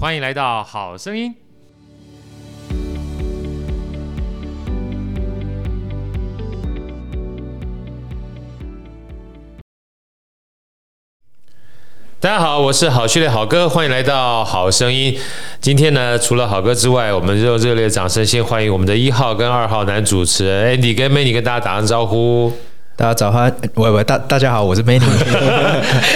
欢迎来到好声音。大家好，我是好序列好哥，欢迎来到好声音。今天呢，除了好哥之外，我们用热烈的掌声先欢迎我们的一号跟二号男主持人 Andy 跟 Manny 跟大家打声招呼。大家早安，大家好，我是 Mandy。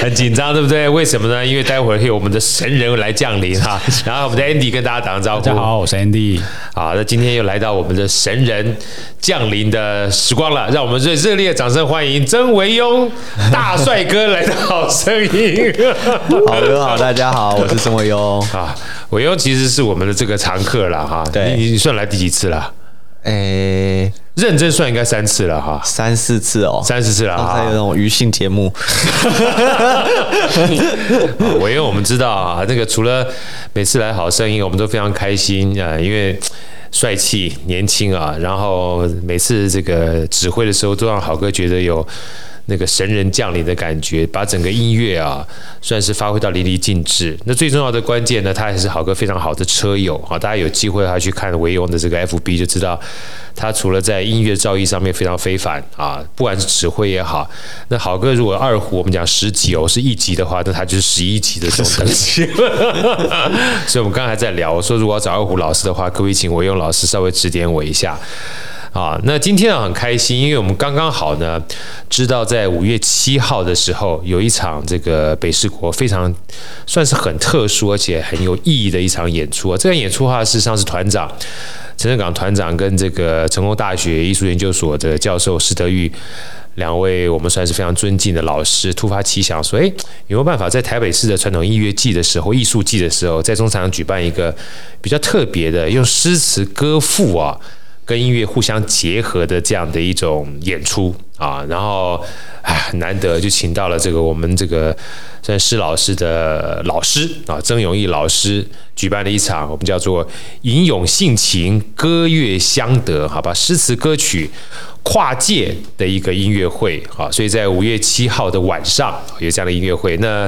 很紧张对不对？为什么呢？因为待会儿有我们的神人来降临哈。然后我们的 Andy 跟大家打声招呼。大家好，我是 Andy。 好，那今天又来到我们的神人降临的时光了，让我们热烈掌声欢迎曾维庸大帅哥来到好声音。好哥好，大家好，我是曾维庸。维庸其实是我们的这个常客了哈。对，你算来第几次了？认真算应该3次了哈，3-4次哦，3-4次了哈。还有那种娱性节目，我因为我们知道啊，那个除了每次来好声音，我们都非常开心啊，因为帅气年轻啊，然后每次这个指挥的时候，都让好哥觉得有那个神人降临的感觉，把整个音乐啊算是发挥到淋漓尽致。那最重要的关键呢，他还是好哥非常好的车友啊，大家有机会还去看维庸的这个 FB 就知道，他除了在音乐造诣上面非常非凡啊，不管是指挥也好，那好哥如果二胡我们讲10级哦，是1级的话，那他就是11级的这种等级。所以我们刚才在聊，我说如果要找二胡老师的话，可不可以请维庸老师稍微指点我一下？啊，那今天很开心，因为我们刚刚好呢，知道在5月7号的时候有一场这个北市国非常算是很特殊而且很有意义的一场演出啊。这场演出的话，事实上是团长陈正港团长跟这个成功大学艺术研究所的教授石德玉两位我们算是非常尊敬的老师，突发奇想说，有没有办法在台北市的传统音乐季的时候、艺术季的时候，在中场举办一个比较特别的，用诗词歌赋啊，跟音乐互相结合的这样的一种演出啊。然后难得就请到了这个我们这个算施老师的老师啊，曾永义老师举办了一场我们叫做吟咏性情歌乐相得，好吧，诗词歌曲跨界的一个音乐会啊。所以在5月7号的晚上有这样的音乐会，那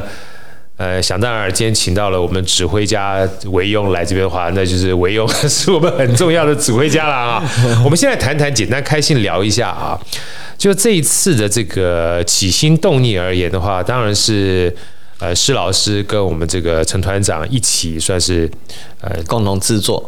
想当然今天请到了我们指挥家维庸来这边的话，那就是维庸是我们很重要的指挥家了啊。我们现在谈谈，简单开心聊一下啊。就这一次的这个起心动念而言的话，当然是施老师跟我们这个陈团长一起算是共同制作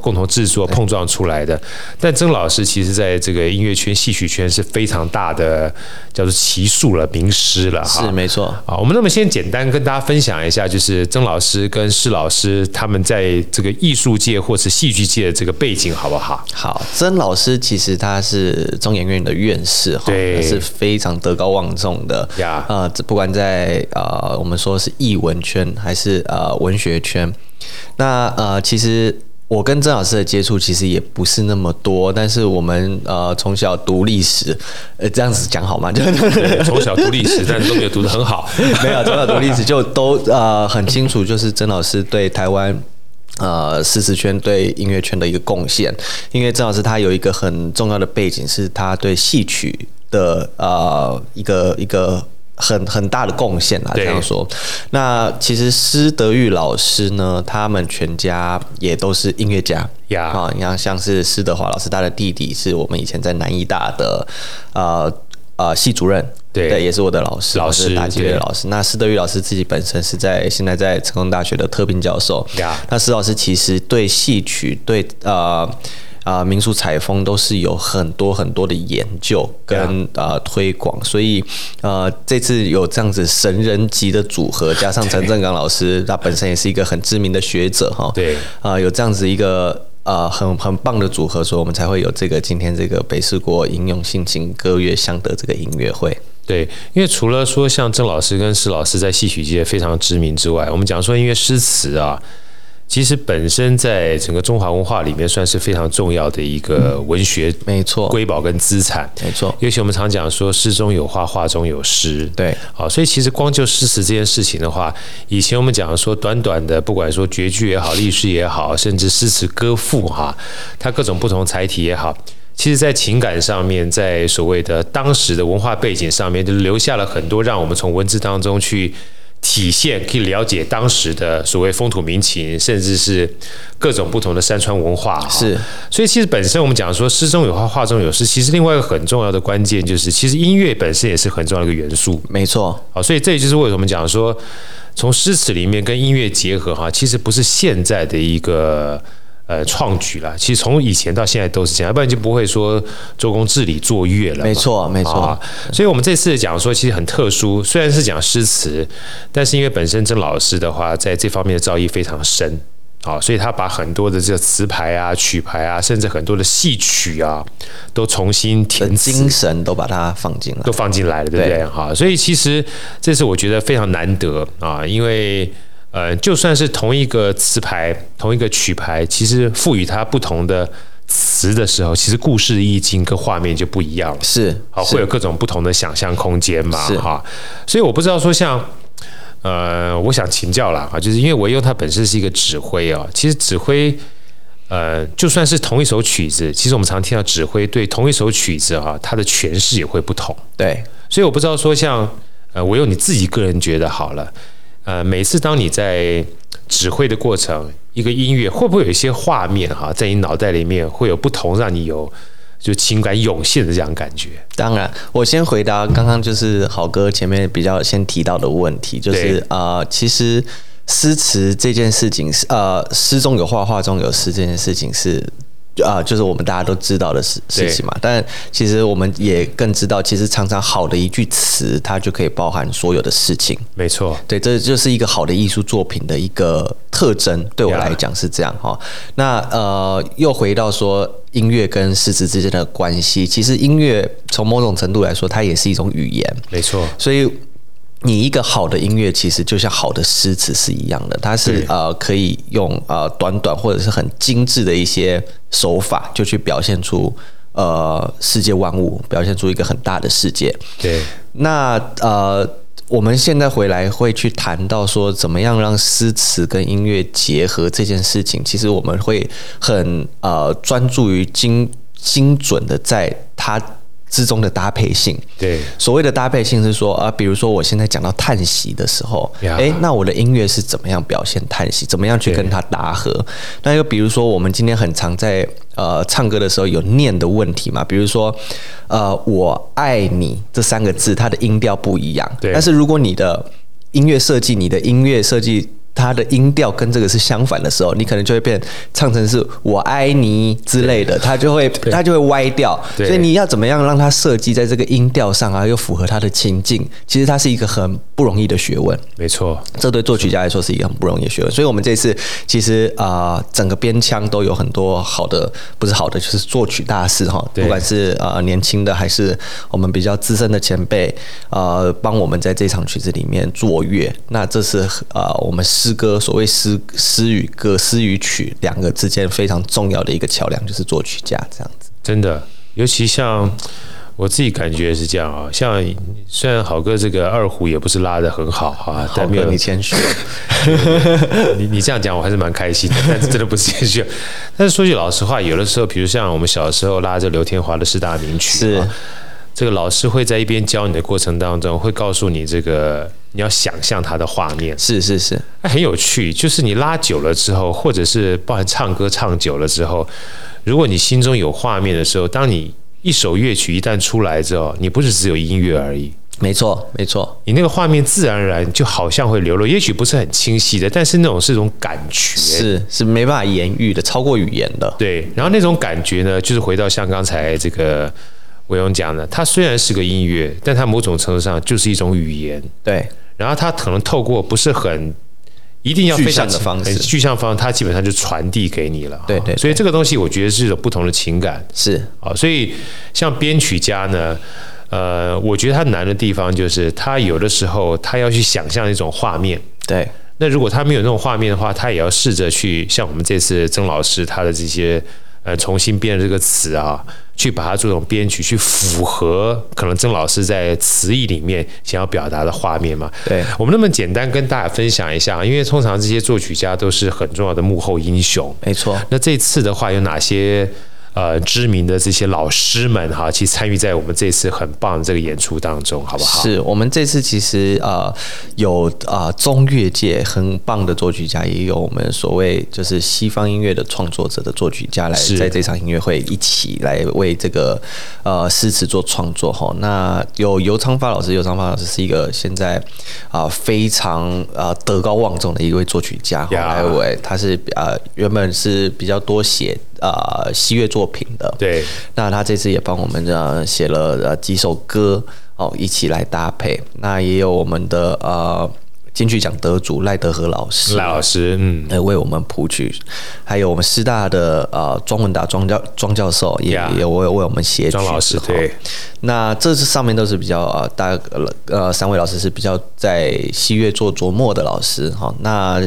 碰撞出来的。但曾老师其实在这个音乐圈、戏曲圈是非常大的叫做奇数了、名师了哈。是没错啊。我们那么先简单跟大家分享一下，就是曾老师跟施老师他们在这个艺术界或是戏剧界的这个背景好不好？好，曾老师其实他是中研院的院士，对，是非常德高望重的呀。不管在我们说是艺文圈还是文学圈，那其实我跟曾老师的接触其实也不是那么多，但是我们从小读历史，这样子讲好吗？从小读历史，但是都没有读得很好，没有从小读历史就都很清楚，就是曾老师对台湾诗词圈对音乐圈的一个贡献。因为曾老师他有一个很重要的背景，是他对戏曲的一个很大的贡献啦，这样说。那其实施德玉老师呢，他们全家也都是音乐家啊，像是施德华老师，他的弟弟是我们以前在南艺大的系主任，对，也是我的老师大学的老师。那施德玉老师自己本身是现在成功大学的特聘教授。那施老师其实对戏曲对民俗采风都是有很多的研究跟推广，所以这次有这样子神人级的组合，加上陈正港老师，他本身也是一个很知名的学者哈，对，有这样子一个很棒的组合，所以我们才会有这个今天这个北市国吟咏性情歌乐相得这个音乐会。对，因为除了说像曾老师跟施老师在戏曲界非常知名之外，我们讲说因为诗词啊，其实本身在整个中华文化里面算是非常重要的一个文学瑰宝跟资产，没错。尤其我们常讲说诗中有画，画中有诗，对，好，所以其实光就诗词这件事情的话，以前我们讲说短短的，不管说绝句也好，律诗也好，甚至诗词歌赋哈，它各种不同载体也好，其实在情感上面，在所谓的当时的文化背景上面，就留下了很多让我们从文字当中去体现，可以了解当时的所谓风土民情，甚至是各种不同的山川文化。是，所以其实本身我们讲说诗中有画，画中有诗，其实另外一个很重要的关键就是，其实音乐本身也是很重要的一个元素。没错，好，所以这就是为什么我们讲说，从诗词里面跟音乐结合哈，其实不是现在的一个。创举啦，其实从以前到现在都是这样，要不然就不会说周公治理作乐了。没错，没错。啊、所以，我们这次讲说，其实很特殊，虽然是讲诗词，但是因为本身曾老师的话，在这方面的造诣非常深，啊，所以他把很多的这个词牌啊、曲牌啊，甚至很多的戏曲啊，都重新填词，精神都把它放进来，都放进来了，对不对？哈，所以其实这是我觉得非常难得啊，因为。就算是同一个词牌、同一个曲牌，其实赋予它不同的词的时候，其实故事的意境跟画面就不一样了。是，好，会有各种不同的想象空间嘛，哈。所以我不知道说像，我想请教啦，啊，就是因为我用它本身是一个指挥啊，其实指挥，就算是同一首曲子，其实我们常听到指挥对同一首曲子哈，它的诠释也会不同。对，所以我不知道说像，我用你自己个人觉得好了。每次当你在指挥的过程，一个音乐会不会有一些画面哈，在你脑袋里面会有不同，让你有就情感涌现的这样感觉？当然，我先回答刚刚就是好哥前面比较先提到的问题，就是其实诗词这件事情，诗中有画，画中有诗这件事情是。就是我们大家都知道的事情嘛，但其实我们也更知道，其实常常好的一句词，它就可以包含所有的事情。没错，对，这就是一个好的艺术作品的一个特征。对我来讲是这样哈。那又回到说音乐跟诗词之间的关系，其实音乐从某种程度来说，它也是一种语言。没错，所以。你一个好的音乐，其实就像好的诗词是一样的，它是可以用短或者是很精致的一些手法，就去表现出世界万物，表现出一个很大的世界。对，那我们现在回来会去谈到说，怎么样让诗词跟音乐结合这件事情，其实我们会很专注于精准的在它。之中的搭配性，对，所谓的搭配性是说，比如说我现在讲到叹息的时候，那我的音乐是怎么样表现叹息，怎么样去跟它搭合？那又比如说，我们今天很常在唱歌的时候有念的问题嘛，比如说我爱你这三个字，它的音调不一样，但是如果你的音乐设计，它的音调跟这个是相反的时候，你可能就会变唱成是我爱你之类的，它就会歪掉。所以你要怎么样让它设计在这个音调上啊，又符合它的情境，其实它是一个很不容易的学问。没错，这对作曲家来说是一个很不容易的学问。所以我们这次其实整个编腔都有很多好的，不是好的就是作曲大师哈，不管是年轻的还是我们比较资深的前辈，帮我们在这场曲子里面作乐。那这是我们诗歌，所谓诗与歌、诗与曲两个之间非常重要的一个桥梁，就是作曲家这样子。真的，尤其像我自己感觉是这样啊。像虽然好哥这个二胡也不是拉得很好啊，但没有你谦虚。你这样讲我还是蛮开心的，但是真的不是谦虚。但是说句老实话，有的时候，比如像我们小时候拉着刘天华的四大名曲，是这个老师会在一边教你的过程当中，会告诉你这个。你要想象它的画面，是，很有趣。就是你拉久了之后，或者是包含唱歌唱久了之后，如果你心中有画面的时候，当你一首乐曲一旦出来之后，你不是只有音乐而已。没错，你那个画面自然而然就好像会流露，也许不是很清晰的，但是那种是一种感觉，是没办法言喻的，超过语言的。对，然后那种感觉呢，就是回到像刚才这个。伟勇讲的，它虽然是个音乐，但它某种程度上就是一种语言。对，然后它可能透过不是很一定要非常具象的方式，它基本上就传递给你了。对，所以这个东西我觉得是一种不同的情感。是啊，所以像编曲家呢，我觉得他难的地方就是他有的时候他要去想象一种画面。对，那如果他没有那种画面的话，他也要试着去像我们这次曾老师他的这些。重新编了这个词啊，去把它做种编曲，去符合可能曾老师在词义里面想要表达的画面嘛。对，我们那么简单跟大家分享一下，因为通常这些作曲家都是很重要的幕后英雄。没错。那这次的话，有哪些知名的这些老师们哈，其实参与在我们这次很棒的这个演出当中，好不好？是我们这次其实有中乐界很棒的作曲家，也有我们所谓就是西方音乐的创作者的作曲家来在这场音乐会一起来为这个诗词做创作哈。那有尤昌发老师，尤昌发老师是一个现在非常德高望重的一位作曲家，还有他是原本是比较多写西乐作品的，对，那他这次也帮我们写了几首歌哦，一起来搭配。那也有我们的金曲奖得主赖德和老师，赖老师来为我们谱曲，还有我们师大的庄文达庄教授也为我们写曲，庄老师对。那这上面都是比较三位老师是比较在西乐做琢磨的老师哈。那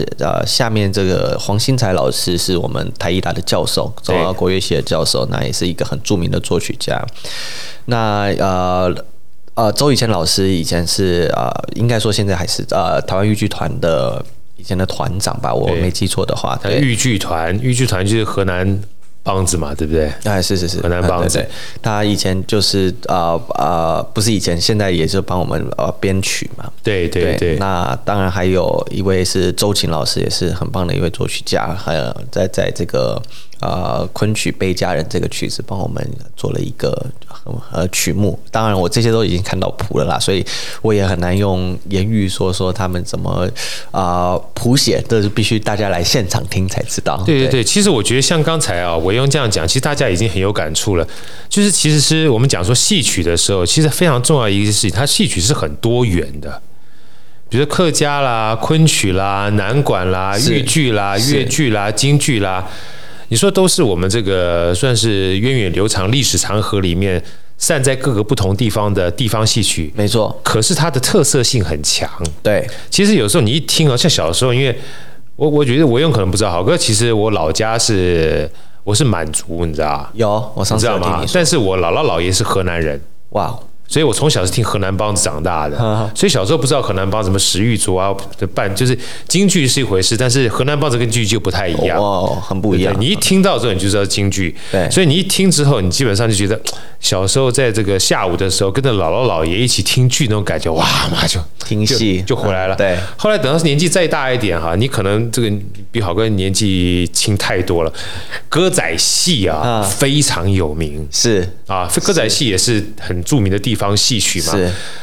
下面这个黄新才老师是我们台艺大的教授，中华国乐系的教授，那也是一个很著名的作曲家。那周以谦老师以前是应该说现在还是台湾豫剧团的以前的团长吧，我没记错的话。对，豫剧团就是河南梆子嘛，对不对？哎，是，河南梆子。对，他以前就是不是以前，现在也是帮我们编曲嘛。对。那当然还有一位是周琴老师，也是很棒的一位作曲家，还有在这个。昆曲《悲佳人》这个曲子帮我们做了一个曲目，当然我这些都已经看到谱了啦，所以我也很难用言语说他们怎么谱写，这是必须大家来现场听才知道。对，其实我觉得像刚才我用这样讲，其实大家已经很有感触了。就是其实是我们讲说戏曲的时候，其实非常重要的一个事情，它戏曲是很多元的。比如说客家啦、昆曲啦、南管啦、豫剧啦、越剧啦、京剧啦。你说都是我们这个算是源远流长历史长河里面散在各个不同地方的地方戏曲，没错。可是它的特色性很强。对，其实有时候你一听像小时候，因为我觉得我可能不知道，好哥，其实我老家我是满族，你知道吗？有，我上次有听你说，但是我姥姥姥爷是河南人，哇，所以我从小是听河南梆子长大的，所以小时候不知道河南梆子什么石玉琢啊的伴，就是京剧是一回事，但是河南梆子跟剧就不太一样，很不一样。你一听到之后你就知道京剧，所以你一听之后，你基本上就觉得小时候在这个下午的时候跟着姥姥姥爷一起听剧那种感觉，哇，妈就听戏就回来了。对，后来等到年纪再大一点哈，你可能这个比好哥年纪轻太多了，歌仔戏非常有名，是啊，歌仔戏也是很著名的地方。戏曲嘛，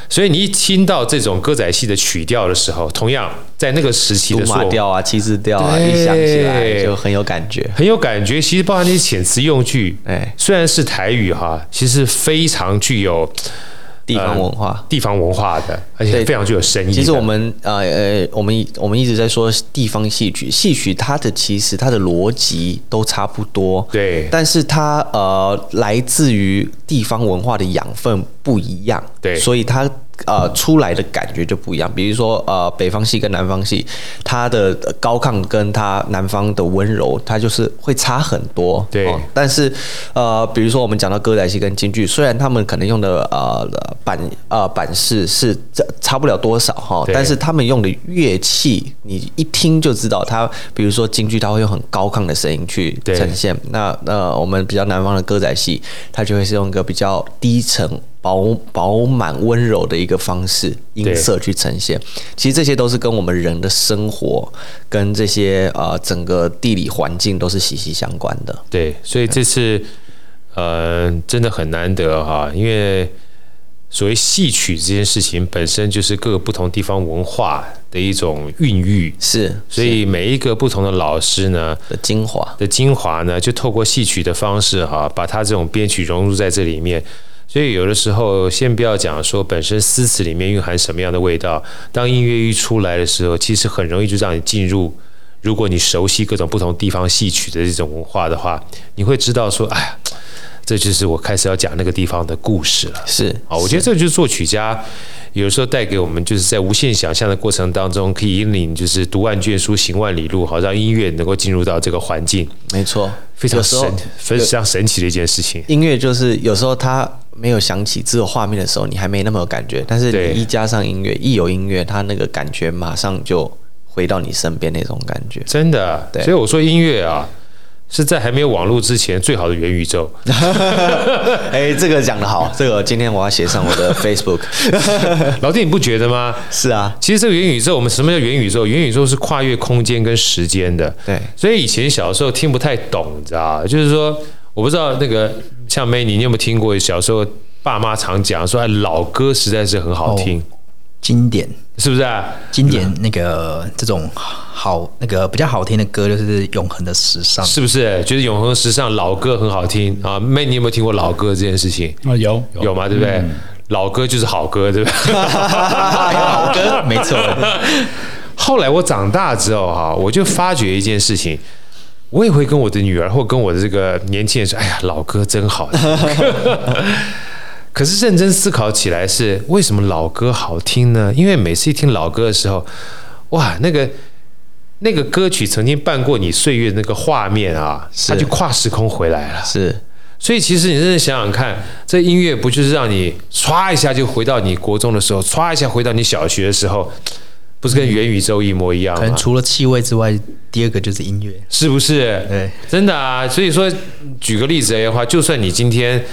所以你一听到这种歌仔戏的曲调的时候，同样在那个时期的时候，杜马调啊、七字调啊，一想起来就很有感觉，很有感觉。其实包含那些遣词用句，虽然是台语哈，其实非常具有地方文化的，而且非常具有深意。其实我们一直在说地方戏曲，戏曲它的其实它的逻辑都差不多，对，但是它来自于地方文化的养分不一样，对，所以它出来的感觉就不一样。比如说北方戏跟南方戏，它的高亢跟它南方的温柔，它就是会差很多。对，但是比如说我们讲到歌仔戏跟京剧，虽然他们可能用的版式是差不了多少哈，但是他们用的乐器，你一听就知道它。比如说京剧，它会用很高亢的声音去呈现。那我们比较南方的歌仔戏，它就会是用一个比较低沉。饱满温柔的一个方式音色去呈现，其实这些都是跟我们人的生活跟这些整个地理环境都是息息相关的。对，所以这次真的很难得哈，因为所谓戏曲这件事情本身就是各个不同地方文化的一种孕育，是，所以每一个不同的老师呢的精华呢，就透过戏曲的方式哈，把它这种编曲融入在这里面。所以有的时候，先不要讲说本身诗词里面蕴含什么样的味道，当音乐一出来的时候，其实很容易就让你进入。如果你熟悉各种不同地方戏曲的这种文化的话，你会知道说，哎呀，这就是我开始要讲那个地方的故事了。是啊，我觉得这就是作曲家有时候带给我们，就是在无限想象的过程当中，可以引领就是读万卷书，行万里路，好让音乐能够进入到这个环境。没错，非常神奇的一件事情。音乐就是有时候它。没有想起只有画面的时候，你还没那么有感觉。但是你一加上音乐，一有音乐，它那个感觉马上就回到你身边那种感觉。真的，所以我说音乐是在还没有网络之前最好的元宇宙、欸。哎，这个讲得好，这个今天我要写上我的 Facebook。老弟，你不觉得吗？是啊，其实这个元宇宙，我们什么叫元宇宙？元宇宙是跨越空间跟时间的。对，所以以前小时候听不太懂，你知道，就是说，我不知道那个像 Manny， 你有没有听过？小时候爸妈常讲说，老歌实在是很好听。哦，经典是不是啊？经典那个这种好那个比较好听的歌就是永恒的时尚，是不是？就是永恒的时尚，老歌很好听啊。妹，你有没有听过老歌这件事情啊？有嘛，对不对？老歌就是好歌，对不对？好歌没错。后来我长大之后哈，我就发觉一件事情，我也会跟我的女儿或跟我的这个年轻人说：“哎呀，老歌真好听。”可是认真思考起来，是为什么老歌好听呢？因为每次一听老歌的时候，哇，那个歌曲曾经伴过你岁月的那个画面啊，它就跨时空回来了。是，所以其实你认真想想看，这音乐不就是让你唰一下就回到你国中的时候，唰一下回到你小学的时候，不是跟元宇宙一模一样吗？可能除了气味之外，第二个就是音乐，是不是？对，真的啊。所以说，举个例子的话，就算你今天。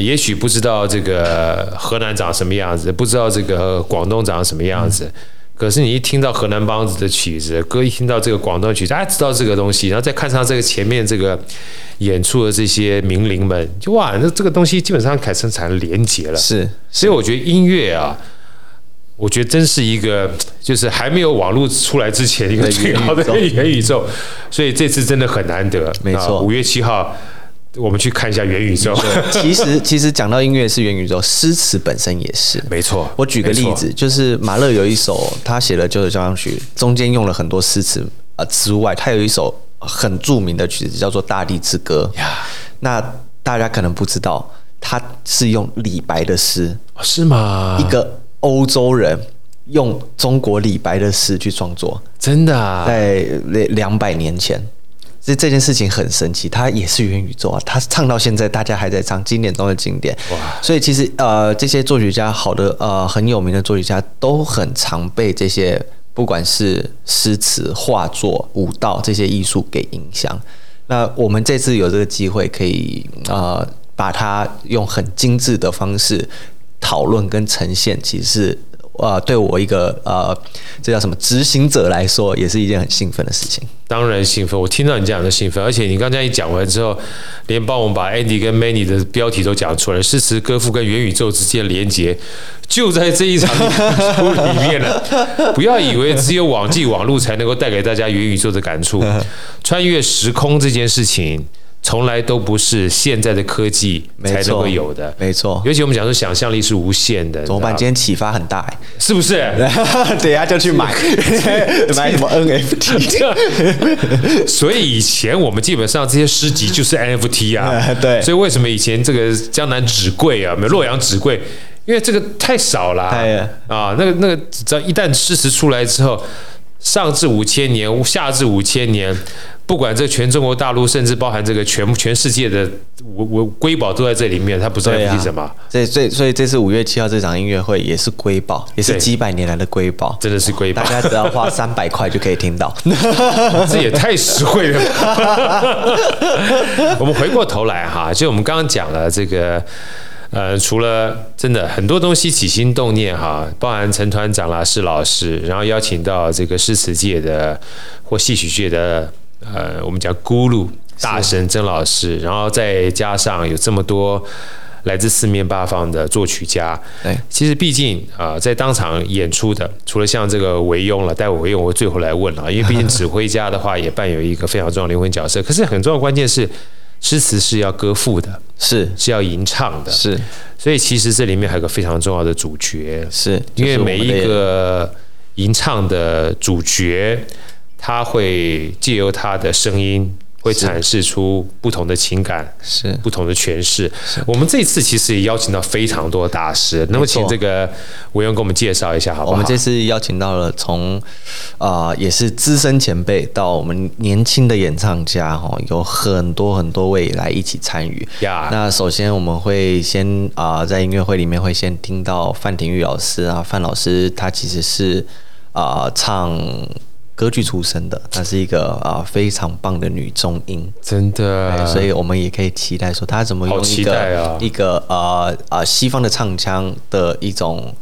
也许不知道这个河南长什么样子，不知道这个广东长什么样子，可是你一听到河南梆子的曲子，歌一听到这个广东曲子，知道这个东西，然后再看上这个前面这个演出的这些名伶们，就哇，那这个东西基本上产生连结了。是，所以我觉得音乐啊，我觉得真是一个就是还没有网络出来之前一个最好的元宇宙，所以这次真的很难得。没错，5月7号。我们去看一下元宇宙。其实讲到音乐是元宇宙，诗词本身也是。没错，我举个例子，就是马勒有一首他写了9首交响曲，中间用了很多诗词之外，他有一首很著名的曲子叫做《大地之歌》。那大家可能不知道，他是用李白的诗，是吗？一个欧洲人用中国李白的诗去创作，真的啊，在200年前。这件事情很神奇，它也是元宇宙啊！它唱到现在，大家还在唱经典中的经典。所以其实这些作曲家，好的很有名的作曲家，都很常被这些不管是诗词、画作、舞蹈这些艺术给影响。那我们这次有这个机会，可以把它用很精致的方式讨论跟呈现，其实是。对我一个这叫什么执行者来说，也是一件很兴奋的事情。当然兴奋，我听到你讲的兴奋，而且你刚才一讲完之后，连帮我们把 Andy 跟 Manny 的标题都讲出来，诗词歌赋跟元宇宙之间的连结，就在这一场演出里面了。不要以为只有网际网路才能够带给大家元宇宙的感触，穿越时空这件事情。从来都不是现在的科技才能够有的，没错。尤其我们讲说想象力是无限的，怎么办？今天启发很大，是不是？等一下就去买什么 NFT。所以以前我们基本上这些诗集就是 NFT 啊，对。所以为什么以前这个江南纸贵啊，洛阳纸贵？因为这个太少了啊。那个，只要一旦诗词出来之后，上至5000年，下至5000年。不管这全中国大陆，甚至包含这个全世界的瑰宝都在这里面，他不知道是什么。所以这次5月7号这场音乐会也是瑰宝，也是几百年来的瑰宝，真的是瑰宝。大家只要花300块就可以听到，这也太实惠了吧。我们回过头来哈，就我们刚刚讲了这个。除了真的很多东西起心动念哈，包含陈团长啦、施老师，然后邀请到这个诗词界的或戏曲界的我们讲咕噜大神曾老师，然后再加上有这么多来自四面八方的作曲家，其实毕竟在当场演出的，除了像这个维庸了，待会维庸我最后来问了，因为毕竟指挥家的话也伴有一个非常重要的灵魂角色，可是很重要的关键是。诗词是要歌赋的，是要吟唱的，是，所以其实这里面还有个非常重要的主角，是，因为每一个吟唱的主角，他会借由他的声音，会阐释出不同的情感，是不同的诠释。我们这次其实也邀请到非常多大师，那么请这个维庸给我们介绍一下好不好？我们这次邀请到了从也是资深前辈到我们年轻的演唱家哦，有很多很多位来一起参与。那首先我们会先在音乐会里面会先听到范廷钰老师啊，范老师他其实是唱。歌剧出身的，她是一个非常棒的女中音，真的、啊，所以我们也可以期待说她怎么用一个、啊、一个西方的唱腔的一种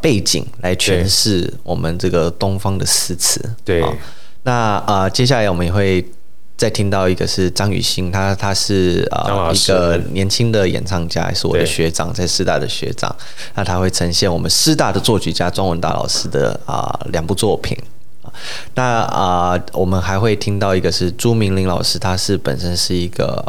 背景来诠释我们这个东方的诗词。对，哦、那接下来我们也会再听到一个是张雨欣，他是一个年轻的演唱家，也是我的学长，在师大的学长。那他会呈现我们师大的作曲家庄文达老师的两部作品。那我们还会听到一个是朱明林老师，他是本身是一个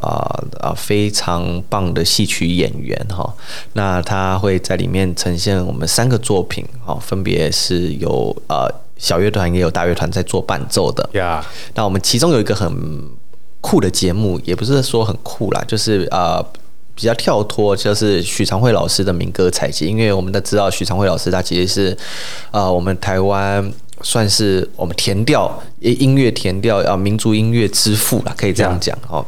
非常棒的戏曲演员哈、哦。那他会在里面呈现我们三个作品，哦、分别是有小乐团也有大乐团在做伴奏的。Yeah. 那我们其中有一个很酷的节目，也不是说很酷啦，就是比较跳脱，就是许常惠老师的民歌采集，因为我们都知道许常惠老师他其实是我们台湾算是我们田调音乐田调民族音乐之父啦，可以这样讲、yeah. 哦。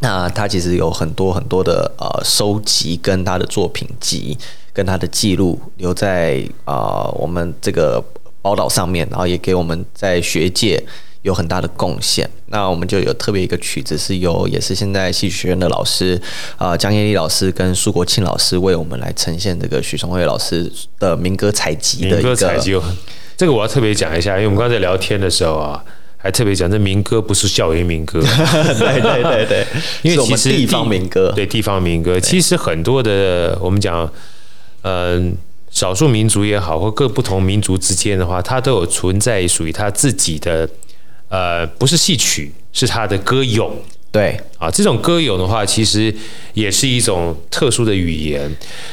那他其实有很多很多的收集跟他的作品集跟他的记录留在我们这个报道上面，然后也给我们在学界有很大的贡献。那我们就有特别一个曲子是由也是现在戏曲学院的老师江燕丽老师跟苏国庆老师为我们来呈现这个许常惠老师的民歌采集的一个民歌采集。这个我要特别讲一下，因为我们刚才聊天的时候啊，还特别讲这民歌不是校园民歌，对对对对，因为其实地方民歌，对地方民歌，其实很多的我们讲少数民族也好，或各不同民族之间的话，它都有存在属于它自己的，不是戏曲，是它的歌咏。对啊，这种歌咏的话，其实也是一种特殊的语言。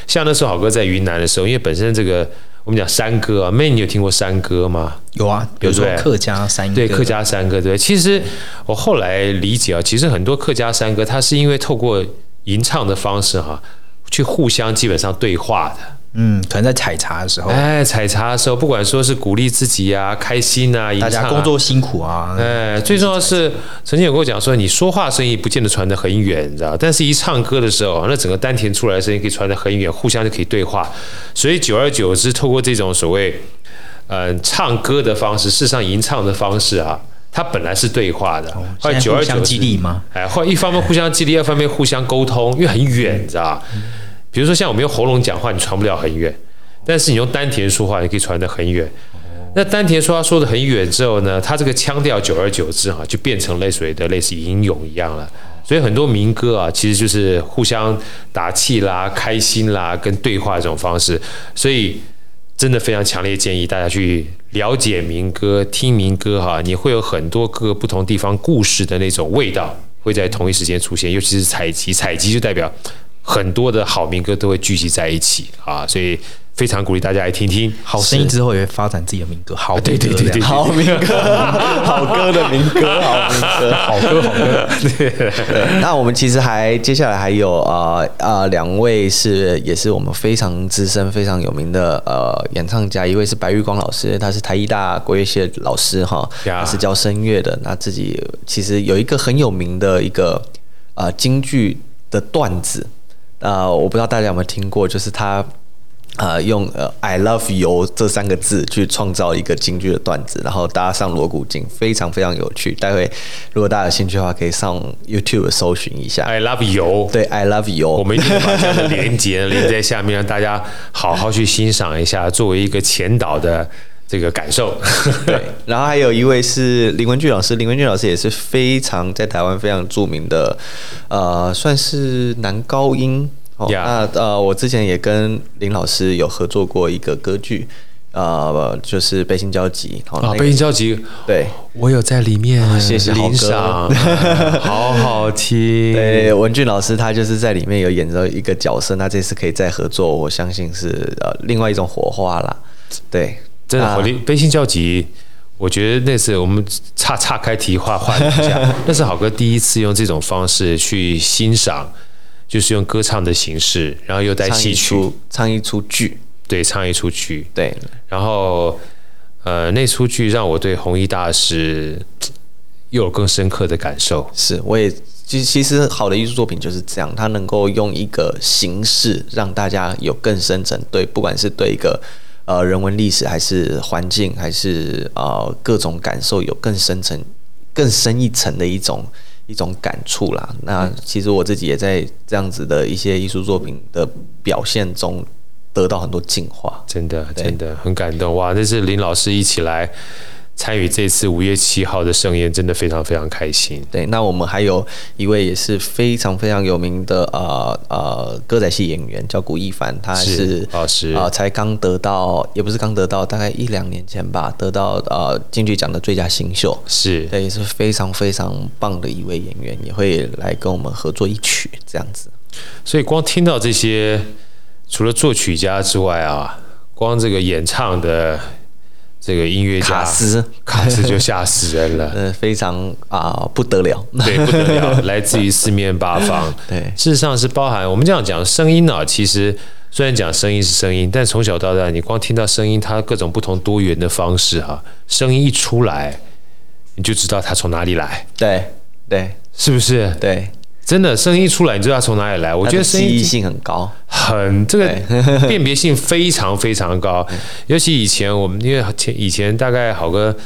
像那时候好哥在云南的时候，因为本身这个我们讲山歌啊，妹你有听过山歌吗？有啊，比如说客家山歌，对客家山歌，对。其实我后来理解啊，其实很多客家山歌，它是因为透过吟唱的方式哈、啊，去互相基本上对话的。嗯，可能在采茶的时候，哎，采茶的时候，不管说是鼓励自己啊、开心啊，大家工作辛苦啊，哎，最重要是曾经有跟我讲说，你说话声音不见得传得很远，你知道，但是一唱歌的时候，那整个丹田出来的声音可以传得很远，互相就可以对话，所以久而久之，透过这种所谓唱歌的方式，事实上吟唱的方式啊。它本来是对话的，后来久而久之，互相激励吗？哎，后来一方面互相激励，二方面互相沟通，因为很远，你知道。比如说像我们用喉咙讲话，你传不了很远，但是你用丹田说话，你可以传得很远。那丹田说话说得很远之后呢，它这个腔调久而久之哈，就变成类似吟咏一样了。所以很多民歌啊，其实就是互相打气啦、开心啦、跟对话这种方式。所以真的非常强烈建议大家去了解民歌、听民歌哈，你会有很多各不同地方故事的那种味道会在同一时间出现，尤其是采集，采集就代表。很多的好民歌都会聚集在一起啊，所以非常鼓励大家来听听。好声音之后也会发展自己的民歌，好民歌，对对对对，好民歌，好歌的民歌，好民歌，好歌，好歌。对，那我们其实还接下来还有两位也是我们非常资深、非常有名的演唱家，一位是白玉光老师，他是台艺大国乐系老师哈，他是教声乐的，那自己其实有一个很有名的一个京剧的段子。我不知道大家有没有听过，就是他用I love you 这三个字去创造一个京剧的段子，然后搭上锣鼓经，非常非常有趣。待会如果大家有兴趣的话，可以上 YouTube 搜寻一下 I love you。 对 I love you， 我们一定把这样的连结连在下面，让大家好好去欣赏一下，作为一个前导的这个感受。对，然后还有一位是林文俊老师，林文俊老师也是非常在台湾非常著名的，算是男高音。哦 yeah. 那我之前也跟林老师有合作过一个歌剧，就是《悲心交集》啊，《悲心交集》对，我有在里面，谢谢好哥，好好听。对，文俊老师他就是在里面有演着一个角色，那这次可以再合作，我相信是另外一种火花啦。对。真的，我悲心交集，我觉得那次我们岔开题话换一下，那是好哥第一次用这种方式去欣赏，就是用歌唱的形式，然后又带戏曲，唱一出剧，对，唱一出剧，对。然后，那出剧让我对弘一大师又有更深刻的感受。是，我也其实好的艺术作品就是这样，它能够用一个形式让大家有更深层对，不管是对一个。人文历史还是环境还是各种感受有更深一层的一种感触啦。那其实我自己也在这样子的一些艺术作品的表现中得到很多进化，真的很感动哇！这是林老师一起来参与这次5月7号的盛宴，真的非常非常开心。对，那我们还有一位也是非常非常有名的歌仔戏演员，叫古一凡，他是老师才刚得到，也不是刚得到，大概1-2年前吧，得到金曲奖的最佳新秀，是对，也是非常非常棒的一位演员，也会来跟我们合作一曲这样子。所以光听到这些，除了作曲家之外啊，光这个演唱的。这个音乐家卡斯就吓死人了，非常不得了，对，不得了，来自于四面八方，对，事实上是包含我们这样讲声音啊，其实虽然讲声音是声音，但从小到大你光听到声音，它各种不同多元的方式啊，声音一出来，你就知道它从哪里来，对，是不是？对。真的声音一出来，你知道它从哪里来？我觉得声音记忆性很高，这个辨别性非常非常高。尤其以前我们因为以前大概好个，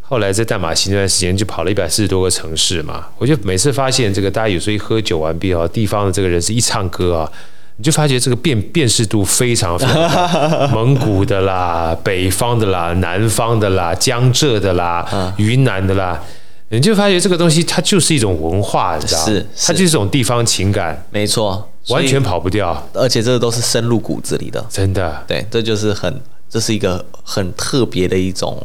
后来在淡马锡那段时间就跑了140多个城市嘛，我就每次发现这个大家有时候一喝酒完毕啊，地方的这个人是一唱歌啊。你就发觉这个辨识度非常非常，蒙古的啦，北方的啦，南方的啦，江浙的啦，云南的啦。你就发觉这个东西，它就是一种文化，你知道吗？是，它就是一种地方情感，没错，完全跑不掉。而且这都是深入骨子里的，真的。对，这是一个很特别的一种，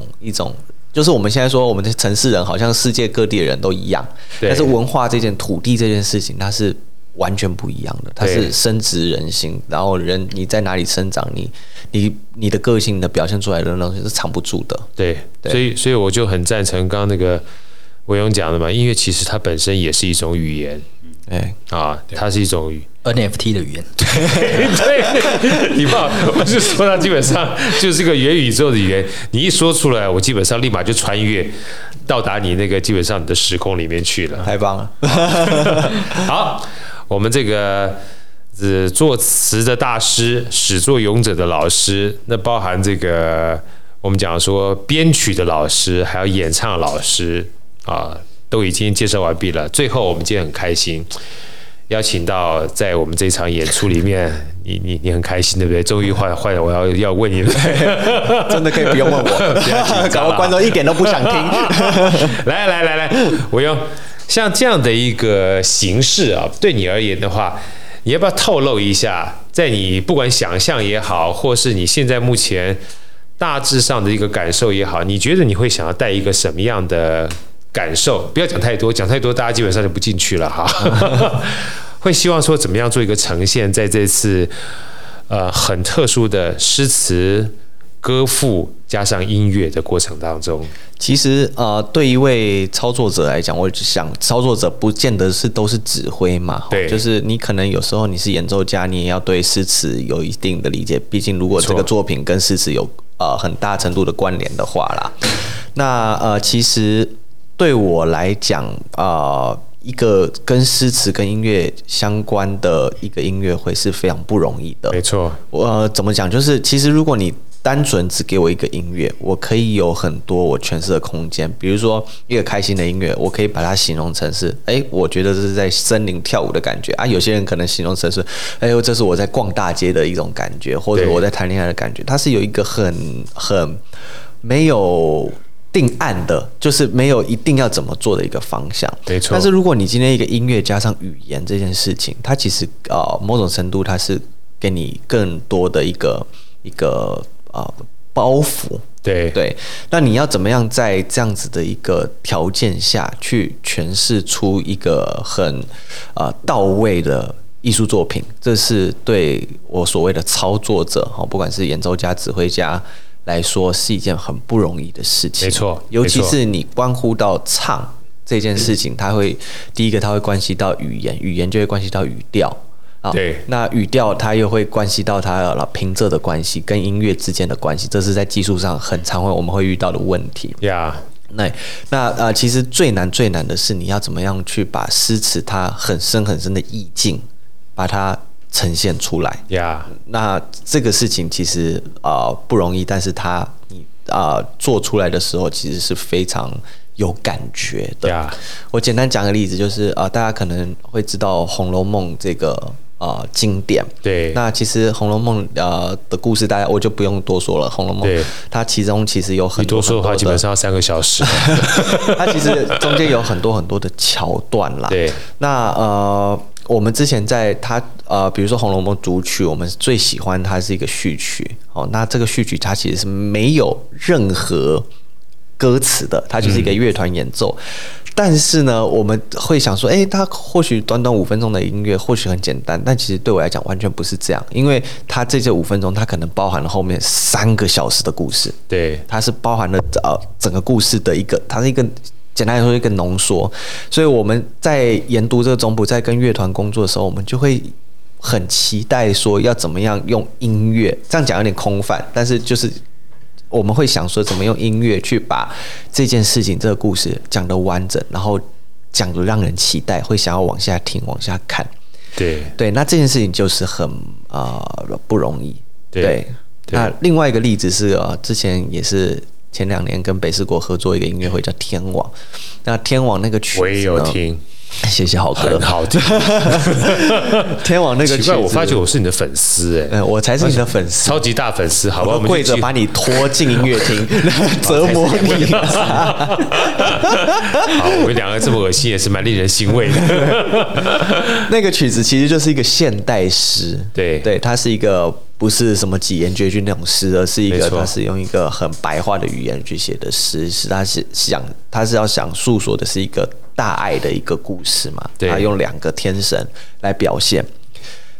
就是我们现在说我们的城市人好像世界各地的人都一样，但是文化这件土地这件事情，它是完全不一样的，它是深植人心，然后人你在哪里生长，你的个性的表现出来的东西是藏不住的。对，所以我就很赞成刚刚那个。我用讲的嘛，音乐其实它本身也是一种语言，它是一种NFT 的语言，对，你忘了，我就说它基本上就是个元宇宙的语言，你一说出来，我基本上立马就穿越到达你那个基本上你的时空里面去了，太棒了！好，我们这个作词的大师，始作俑者的老师，那包含这个我们讲说编曲的老师，还有演唱老师。都已经介绍完毕了。最后，我们今天很开心，邀请到在我们这场演出里面，你很开心，对不对？终于换我要问你了，真的可以不用问我，搞得观众一点都不想听。来，我用像这样的一个形式啊，对你而言的话，你要不要透露一下，在你不管想象也好，或是你现在目前大致上的一个感受也好，你觉得你会想要带一个什么样的？感受不要讲太多，大家基本上就不进去了哈。会希望说怎么样做一个呈现，在这次很特殊的诗词歌赋加上音乐的过程当中，其实对一位操作者来讲，我想操作者不见得是都是指挥嘛，对，就是你可能有时候你是演奏家，你也要对诗词有一定的理解，毕竟如果这个作品跟诗词有很大程度的关联的话啦，那其实。对我来讲，一个跟诗词跟音乐相关的一个音乐会是非常不容易的。没错，怎么讲？就是其实如果你单纯只给我一个音乐，我可以有很多我诠释的空间。比如说一个开心的音乐，我可以把它形容成是，我觉得这是在森林跳舞的感觉啊。有些人可能形容成是，这是我在逛大街的一种感觉，或者我在谈恋爱的感觉。它是有一个很没有。定案的，就是没有一定要怎么做的一个方向，没错。但是如果你今天一个音乐加上语言这件事情，它其实某种程度它是给你更多的一个包袱，对。那你要怎么样在这样子的一个条件下去诠释出一个很到位的？艺术作品，这是对我所谓的操作者，不管是演奏家、指挥家来说，是一件很不容易的事情。没错，尤其是你关乎到唱这件事情，它会第一个，它会关系到语言，语言就会关系到语调。对，那语调它又会关系到它平仄的关系跟音乐之间的关系，这是在技术上很常我们会遇到的问题。那其实最难的是你要怎么样去把诗词它很深很深的意境。把它呈现出来。那这个事情其实不容易，但是它做出来的时候其实是非常有感觉的。我简单讲个例子，就是大家可能会知道《红楼梦》这个经典。对，那其实《红楼梦》的故事，大家我就不用多说了。《红楼梦》它其中其实有很多，你多说的话基本上要3个小时。它其实中间有很多很多的桥段啦。对，那我们之前在它比如说《红楼梦》主曲，我们最喜欢它是一个序曲。哦，那这个序曲它其实是没有任何歌词的，它就是一个乐团演奏。但是呢，我们会想说，它或许短短5分钟的音乐，或许很简单，但其实对我来讲完全不是这样，因为它这些5分钟，它可能包含了后面3个小时的故事。对，它是包含了整个故事的一个，它是一个简单来说一个浓缩。所以我们在研读这个总谱，在跟乐团工作的时候，我们就会很期待说要怎么样用音乐，这样讲有点空泛，但是就是我们会想说怎么用音乐去把这件事情这个故事讲得完整，然后讲得让人期待，会想要往下听往下看。对，那这件事情就是很不容易。对，那另外一个例子是之前也是前2年跟北市国合作一个音乐会叫天网。那天网那个曲子呢，我也有听，谢谢好哥，很好听。天王那个曲子，奇怪，我发觉我是你的粉丝我才是你的粉丝，超级大粉丝，好吧？我们跪着把你拖进音乐厅，折磨你。好，我们2个这么恶心也是蛮令人欣慰的。那个曲子其实就是一个现代诗，对，它是一个不是什么几言绝句那种诗，而是一个它是用一个很白话的语言去写的诗，它是要想诉说的是一个大爱的一个故事嘛。他用2个天神来表现。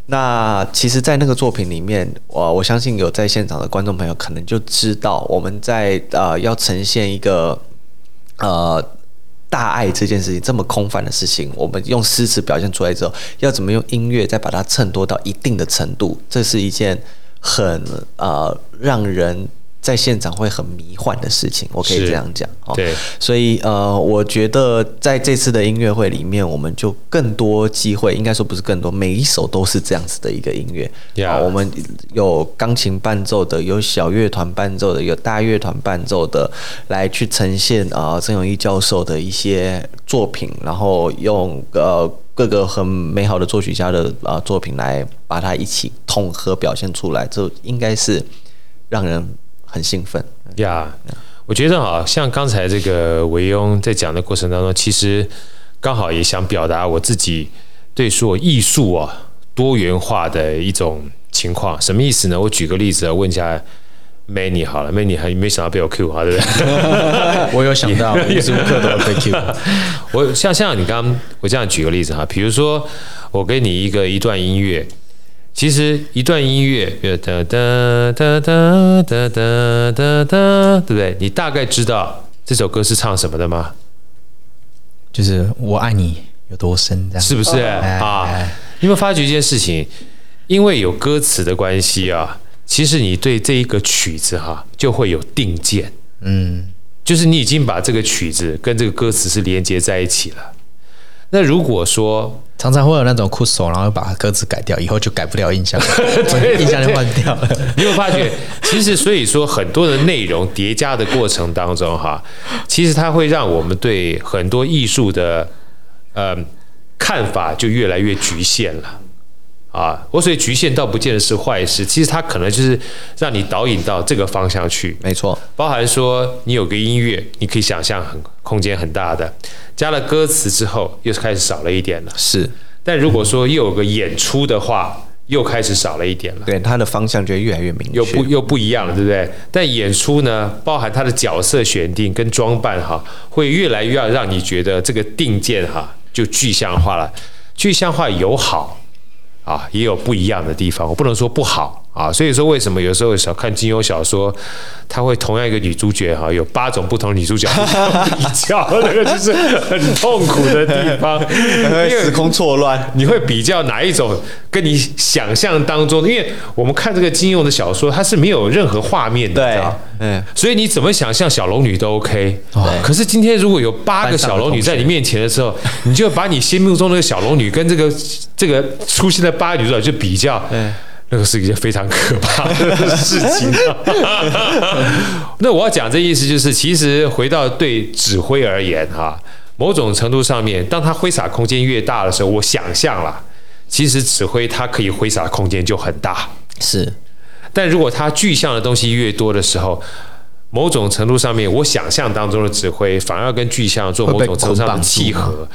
那其实在那个作品里面，我相信有在现场的观众朋友可能就知道，我们在要呈现一个大爱这件事情，这么空泛的事情，我们用诗词表现出来之后，要怎么用音乐再把它衬托到一定的程度，这是一件很让人在现场会很迷幻的事情，我可以这样讲。对，所以我觉得在这次的音乐会里面，我们就更多机会，应该说不是更多，每一首都是这样子的一个音乐。我们有钢琴伴奏的，有小乐团伴奏的，有大乐团伴奏的，来去呈现曾永义教授的一些作品，然后用各个很美好的作曲家的作品来把它一起统合表现出来，这应该是让人很兴奋。我觉得像刚才这个维庸在讲的过程当中，其实刚好也想表达我自己对说艺术多元化的一种情况。什么意思呢？我举个例子问一下 Manny 好了。 Manny 还没想到被我 Q 啊，对不对？我有想到，无时无刻都被 Q。 我像你刚刚，我这样举个例子比如说我给你一段音乐，其实一段音乐，对不对？你大概知道这首歌是唱什么的吗？就是我爱你有多深，这样是不是你有没有发觉一件事情？因为有歌词的关系其实你对这一个曲子就会有定见。就是你已经把这个曲子跟这个歌词是连接在一起了。那如果说常常会有那种酷手，然后把歌词改掉，以后就改不了印象了。印象就换掉了。你有发觉其实所以说很多的内容叠加的过程当中其实它会让我们对很多艺术的看法就越来越局限了我所以局限倒不见得是坏事，其实它可能就是让你导引到这个方向去。没错，包含说你有个音乐，你可以想象空间很大的，加了歌词之后又开始少了一点了。是，但如果说又有个演出的话，又开始少了一点了。对，它的方向就越来越明确，又不一样了，对不对？但演出呢，包含它的角色选定跟装扮会越来越让你觉得这个定见就具象化了。具象化有好也有不一样的地方，我不能说不好，啊，所以说为什么有时候看金庸小说，他会同样一个女主角哈，有八种不同的女主角比较，那个就是很痛苦的地方，因为时空错乱，你会比较哪一种跟你想象当中，因为我们看这个金庸的小说，它是没有任何画面的，对，嗯，所以你怎么想象小龙女都 OK， 可是今天如果有8个小龙女在你面前的时候，你就把你心目中那个小龙女跟这个出现的8个女主角就比较，那个是一件非常可怕的事情啊。那我要讲这意思就是，其实回到对指挥而言哈，某种程度上面，当他挥洒空间越大的时候，我想象啦，其实指挥他可以挥洒空间就很大。是，但如果他具象的东西越多的时候，某种程度上面，我想象当中的指挥反而要跟具象做某种程度上的契合。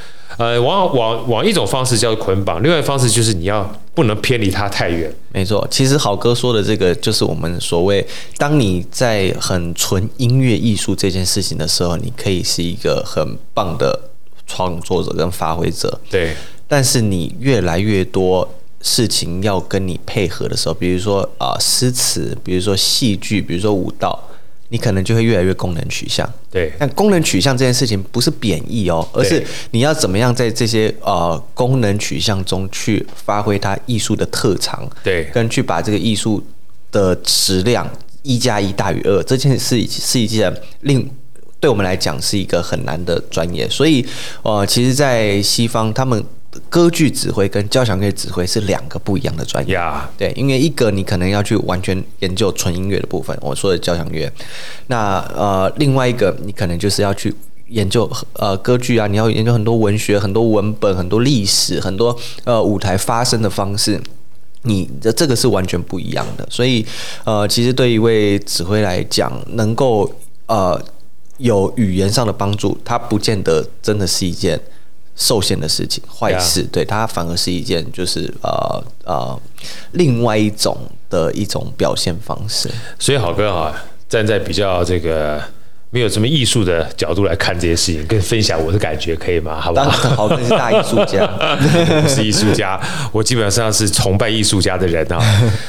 往一种方式叫捆绑，另外一方式就是你要不能偏离它太远。没错，其实好哥说的这个就是我们所谓，当你在很纯音乐艺术这件事情的时候，你可以是一个很棒的创作者跟发挥者。对，但是你越来越多事情要跟你配合的时候，比如说诗词，比如说戏剧，比如说舞蹈。你可能就会越来越功能取向，对。但功能取向这件事情不是贬义哦，而是你要怎么样在这些功能取向中去发挥它艺术的特长，对，跟去把这个艺术的质量1+1大于2，这件事是一件对我们来讲是一个很难的专业。所以其实，在西方他们。歌剧指挥跟交响乐指挥是2个不一样的专业， yeah. 对，因为一个你可能要去完全研究纯音乐的部分，我说的交响乐，那另外一个你可能就是要去研究歌剧啊，你要研究很多文学、很多文本、很多历史、很多舞台发生的方式。你这个是完全不一样的，所以其实对一位指挥来讲，能够有语言上的帮助，它不见得真的是一件。受限的事情，坏事， yeah. 对，它反而是一件就是另外一种的一种表现方式。所以好哥啊，站在比较这个没有什么艺术的角度来看这些事情，跟分享我的感觉可以吗？好不好？好哥是大艺术家，我是艺术家，我基本上是崇拜艺术家的人啊。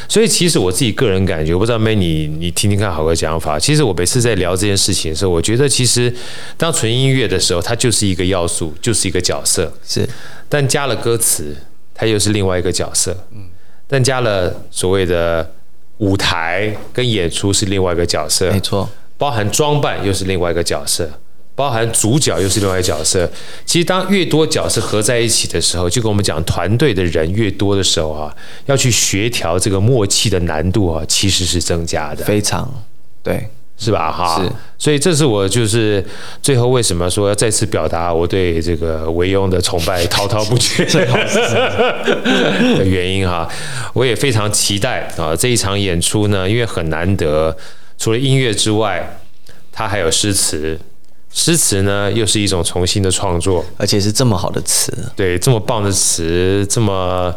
所以其实我自己个人感觉，我不知道 Manny 你听听看好哥讲法。其实我每次在聊这件事情的时候，我觉得其实当纯音乐的时候，它就是一个要素，就是一个角色。是，但加了歌词，它又是另外一个角色。嗯，但加了所谓的舞台跟演出是另外一个角色。没错。包含装扮又是另外一个角色，包含主角又是另外一个角色。其实当越多角色合在一起的时候，就跟我们讲团队的人越多的时候啊，要去协调这个默契的难度啊，其实是增加的。非常，对，是吧？哈，是。所以这是我就是最后为什么说要再次表达我对这个维庸的崇拜滔滔不绝的原因哈。我也非常期待啊这一场演出呢，因为很难得。除了音乐之外，它还有诗词。诗词呢，又是一种重新的创作，而且是这么好的词，对，这么棒的词，这么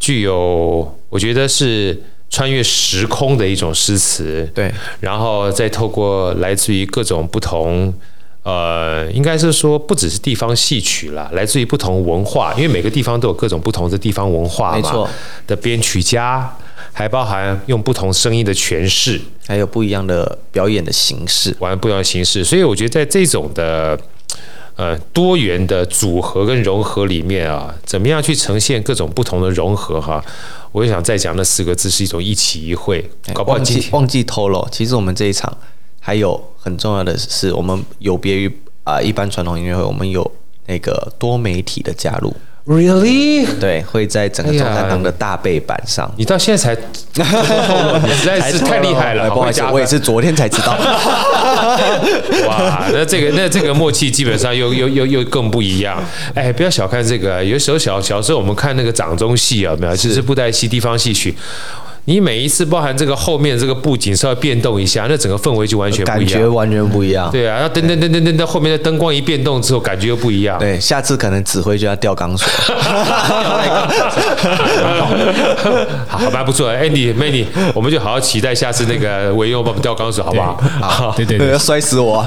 具有，我觉得是穿越时空的一种诗词。对，然后再透过来自于各种不同，应该是说不只是地方戏曲啦，来自于不同文化，因为每个地方都有各种不同的地方文化嘛，没错，的编曲家。还包含用不同声音的诠释，还有不一样的表演的形式，玩不一样的形式。所以我觉得在这种的多元的组合跟融合里面啊，怎么样去呈现各种不同的融合哈？我也想再讲那4个字是一种一起一会，搞不好忘记透露。其实我们这一场还有很重要的是，我们有别于一般传统音乐会，我们有那个多媒体的加入。Really？ 对，会在整个中山堂的大背板上。你到现在才透露，你实在是太厉害了。不好意思，我也是昨天才知道。哇，那这个默契基本上又更不一样。哎，不要小看这个，有时候小时候我们看那个掌中戏啊，有没有？就是布袋戏、地方戏曲。你每一次包含这个后面这个布景稍微变动一下，那整个氛围就完全不一样，感觉完全不一样。对啊，那灯后面的灯光一变动之后，感觉又不一样。对，下次可能指挥就要吊钢索。好吧，不错 ，Andy、Manny， 我们就好好期待下次那个维庸帮我们吊钢索，好不好？好，对对对，要摔死我！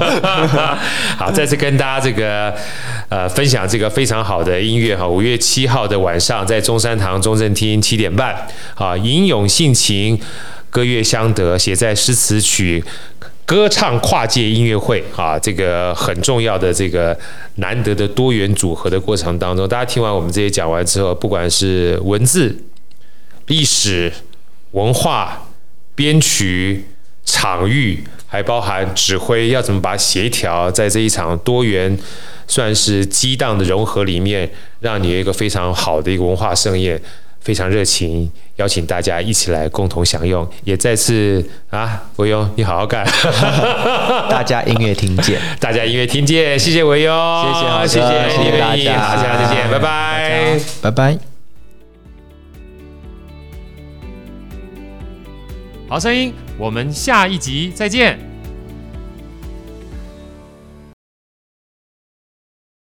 好，再次跟大家这个分享这个非常好的音乐哈，5月7号的晚上在中山堂中正厅7:30啊，吟咏性。性情，歌乐相得，写在诗词曲，歌唱跨界音乐会啊，这个很重要的这个难得的多元组合的过程当中，大家听完我们这些讲完之后，不管是文字、历史、文化、编曲、场域，还包含指挥，要怎么把它协调在这一场多元算是激荡的融合里面，让你有一个非常好的一个文化盛宴。非常热情，邀请大家一起来共同享用，也再次啊，惟庸你好好干，大家音乐听见，大家音乐听见，谢谢惟庸，谢谢大家，再见，拜拜，拜拜。好声音，我们下一集再见。